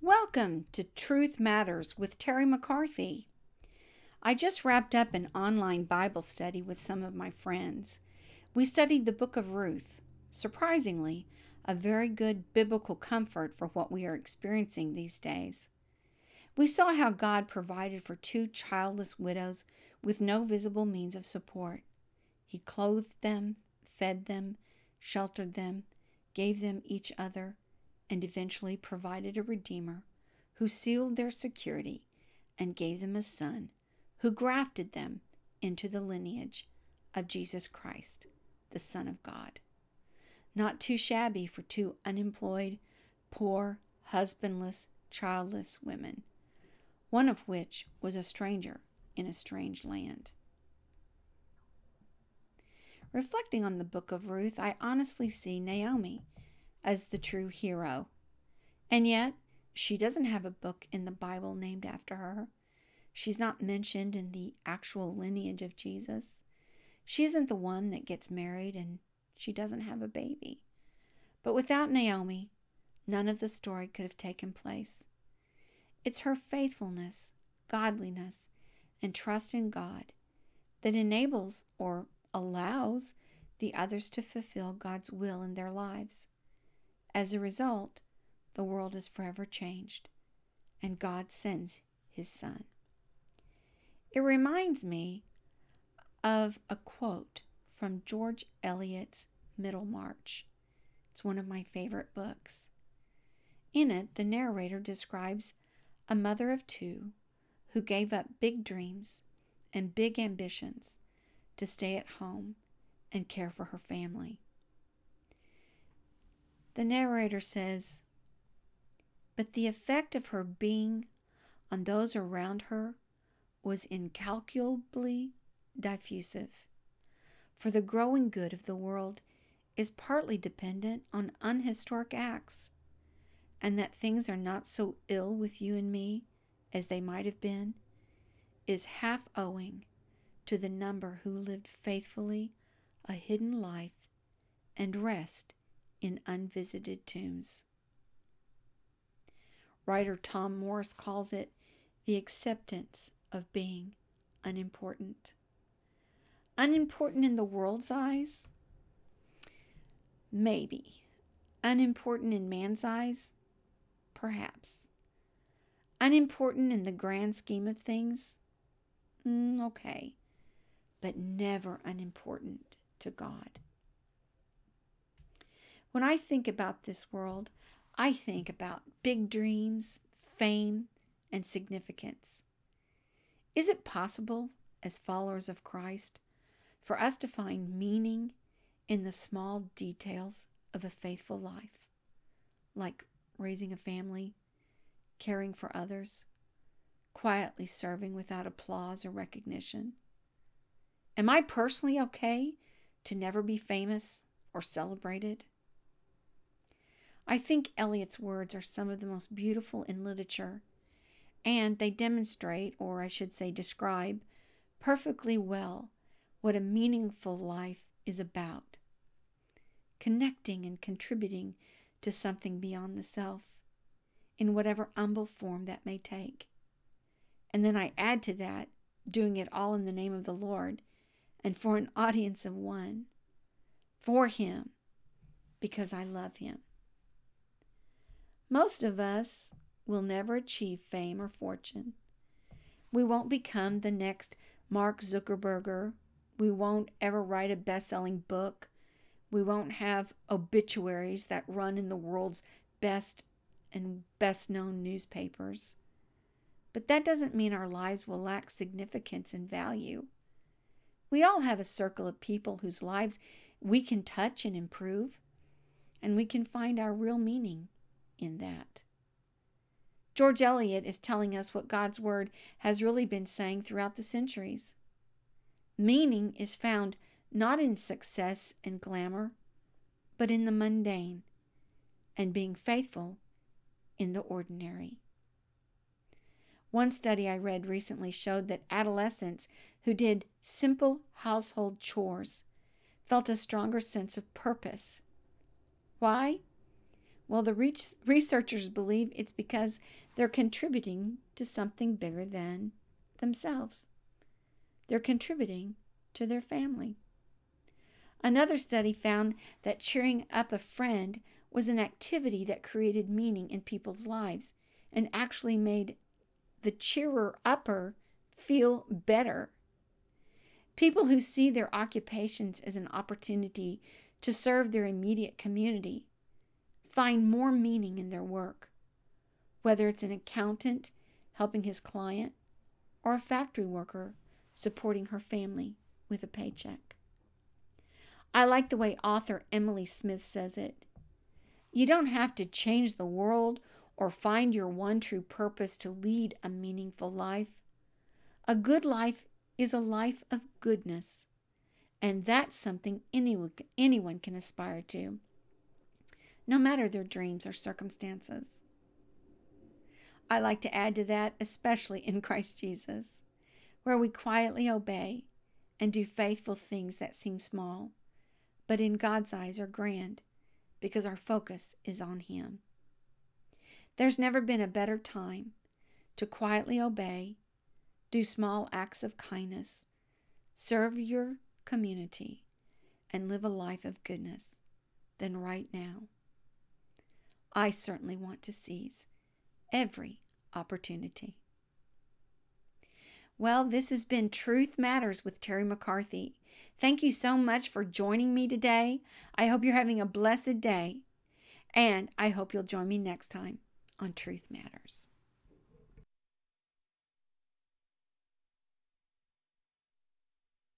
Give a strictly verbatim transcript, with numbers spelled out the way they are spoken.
Welcome to Truth Matters with Terry McCarthy. I just wrapped up an online Bible study with some of my friends. We studied the book of Ruth. Surprisingly, a very good biblical comfort for what we are experiencing these days. We saw how God provided for two childless widows with no visible means of support. He clothed them, fed them, sheltered them, gave them each other, and eventually provided a Redeemer who sealed their security and gave them a son who grafted them into the lineage of Jesus Christ, the Son of God. Not too shabby for two unemployed, poor, husbandless, childless women, one of which was a stranger in a strange land. Reflecting on the book of Ruth, I honestly see Naomi as the true hero. And yet, she doesn't have a book in the Bible named after her. She's not mentioned in the actual lineage of Jesus. She isn't the one that gets married, and she doesn't have a baby. But without Naomi, none of the story could have taken place. It's her faithfulness, godliness, and trust in God that enables or allows the others to fulfill God's will in their lives. As a result, the world is forever changed, and God sends his son. It reminds me of a quote from George Eliot's Middlemarch. It's one of my favorite books. In it, the narrator describes a mother of two who gave up big dreams and big ambitions to stay at home and care for her family. The narrator says, "But the effect of her being on those around her was incalculably diffusive, for the growing good of the world is partly dependent on unhistoric acts, and that things are not so ill with you and me as they might have been is half owing to the number who lived faithfully a hidden life and rest in unvisited tombs." Writer Tom Morris calls it the acceptance of being unimportant. Unimportant in the world's eyes? Maybe. Unimportant in man's eyes? Perhaps. Unimportant in the grand scheme of things? Mm, okay. But never unimportant to God. When I think about this world, I think about big dreams, fame, and significance. Is it possible, as followers of Christ, for us to find meaning in the small details of a faithful life, like raising a family, caring for others, quietly serving without applause or recognition? Am I personally okay to never be famous or celebrated? I think Eliot's words are some of the most beautiful in literature, and they demonstrate, or I should say describe, perfectly well what a meaningful life is about. Connecting and contributing to something beyond the self, in whatever humble form that may take. And then I add to that, doing it all in the name of the Lord, and for an audience of one, for Him, because I love Him. Most of us will never achieve fame or fortune. We won't become the next Mark Zuckerberg. We won't ever write a best-selling book. We won't have obituaries that run in the world's best and best-known newspapers. But that doesn't mean our lives will lack significance and value. We all have a circle of people whose lives we can touch and improve, and we can find our real meaning in that. George Eliot is telling us what God's Word has really been saying throughout the centuries. Meaning is found not in success and glamour, but in the mundane and being faithful in the ordinary. One study I read recently showed that adolescents who did simple household chores felt a stronger sense of purpose. Why? Well, the re- researchers believe it's because they're contributing to something bigger than themselves. They're contributing to their family. Another study found that cheering up a friend was an activity that created meaning in people's lives and actually made the cheerer-upper feel better. People who see their occupations as an opportunity to serve their immediate community find more meaning in their work, whether it's an accountant helping his client or a factory worker supporting her family with a paycheck. I like the way author Emily Smith says it. You don't have to change the world or find your one true purpose to lead a meaningful life. A good life is a life of goodness, and that's something anyone, anyone can aspire to, no matter their dreams or circumstances. I like to add to that, especially in Christ Jesus, where we quietly obey and do faithful things that seem small, but in God's eyes are grand, because our focus is on Him. There's never been a better time to quietly obey, do small acts of kindness, serve your community, and live a life of goodness than right now. I certainly want to seize every opportunity. Well, this has been Truth Matters with Terry McCarthy. Thank you so much for joining me today. I hope you're having a blessed day, and I hope you'll join me next time on Truth Matters.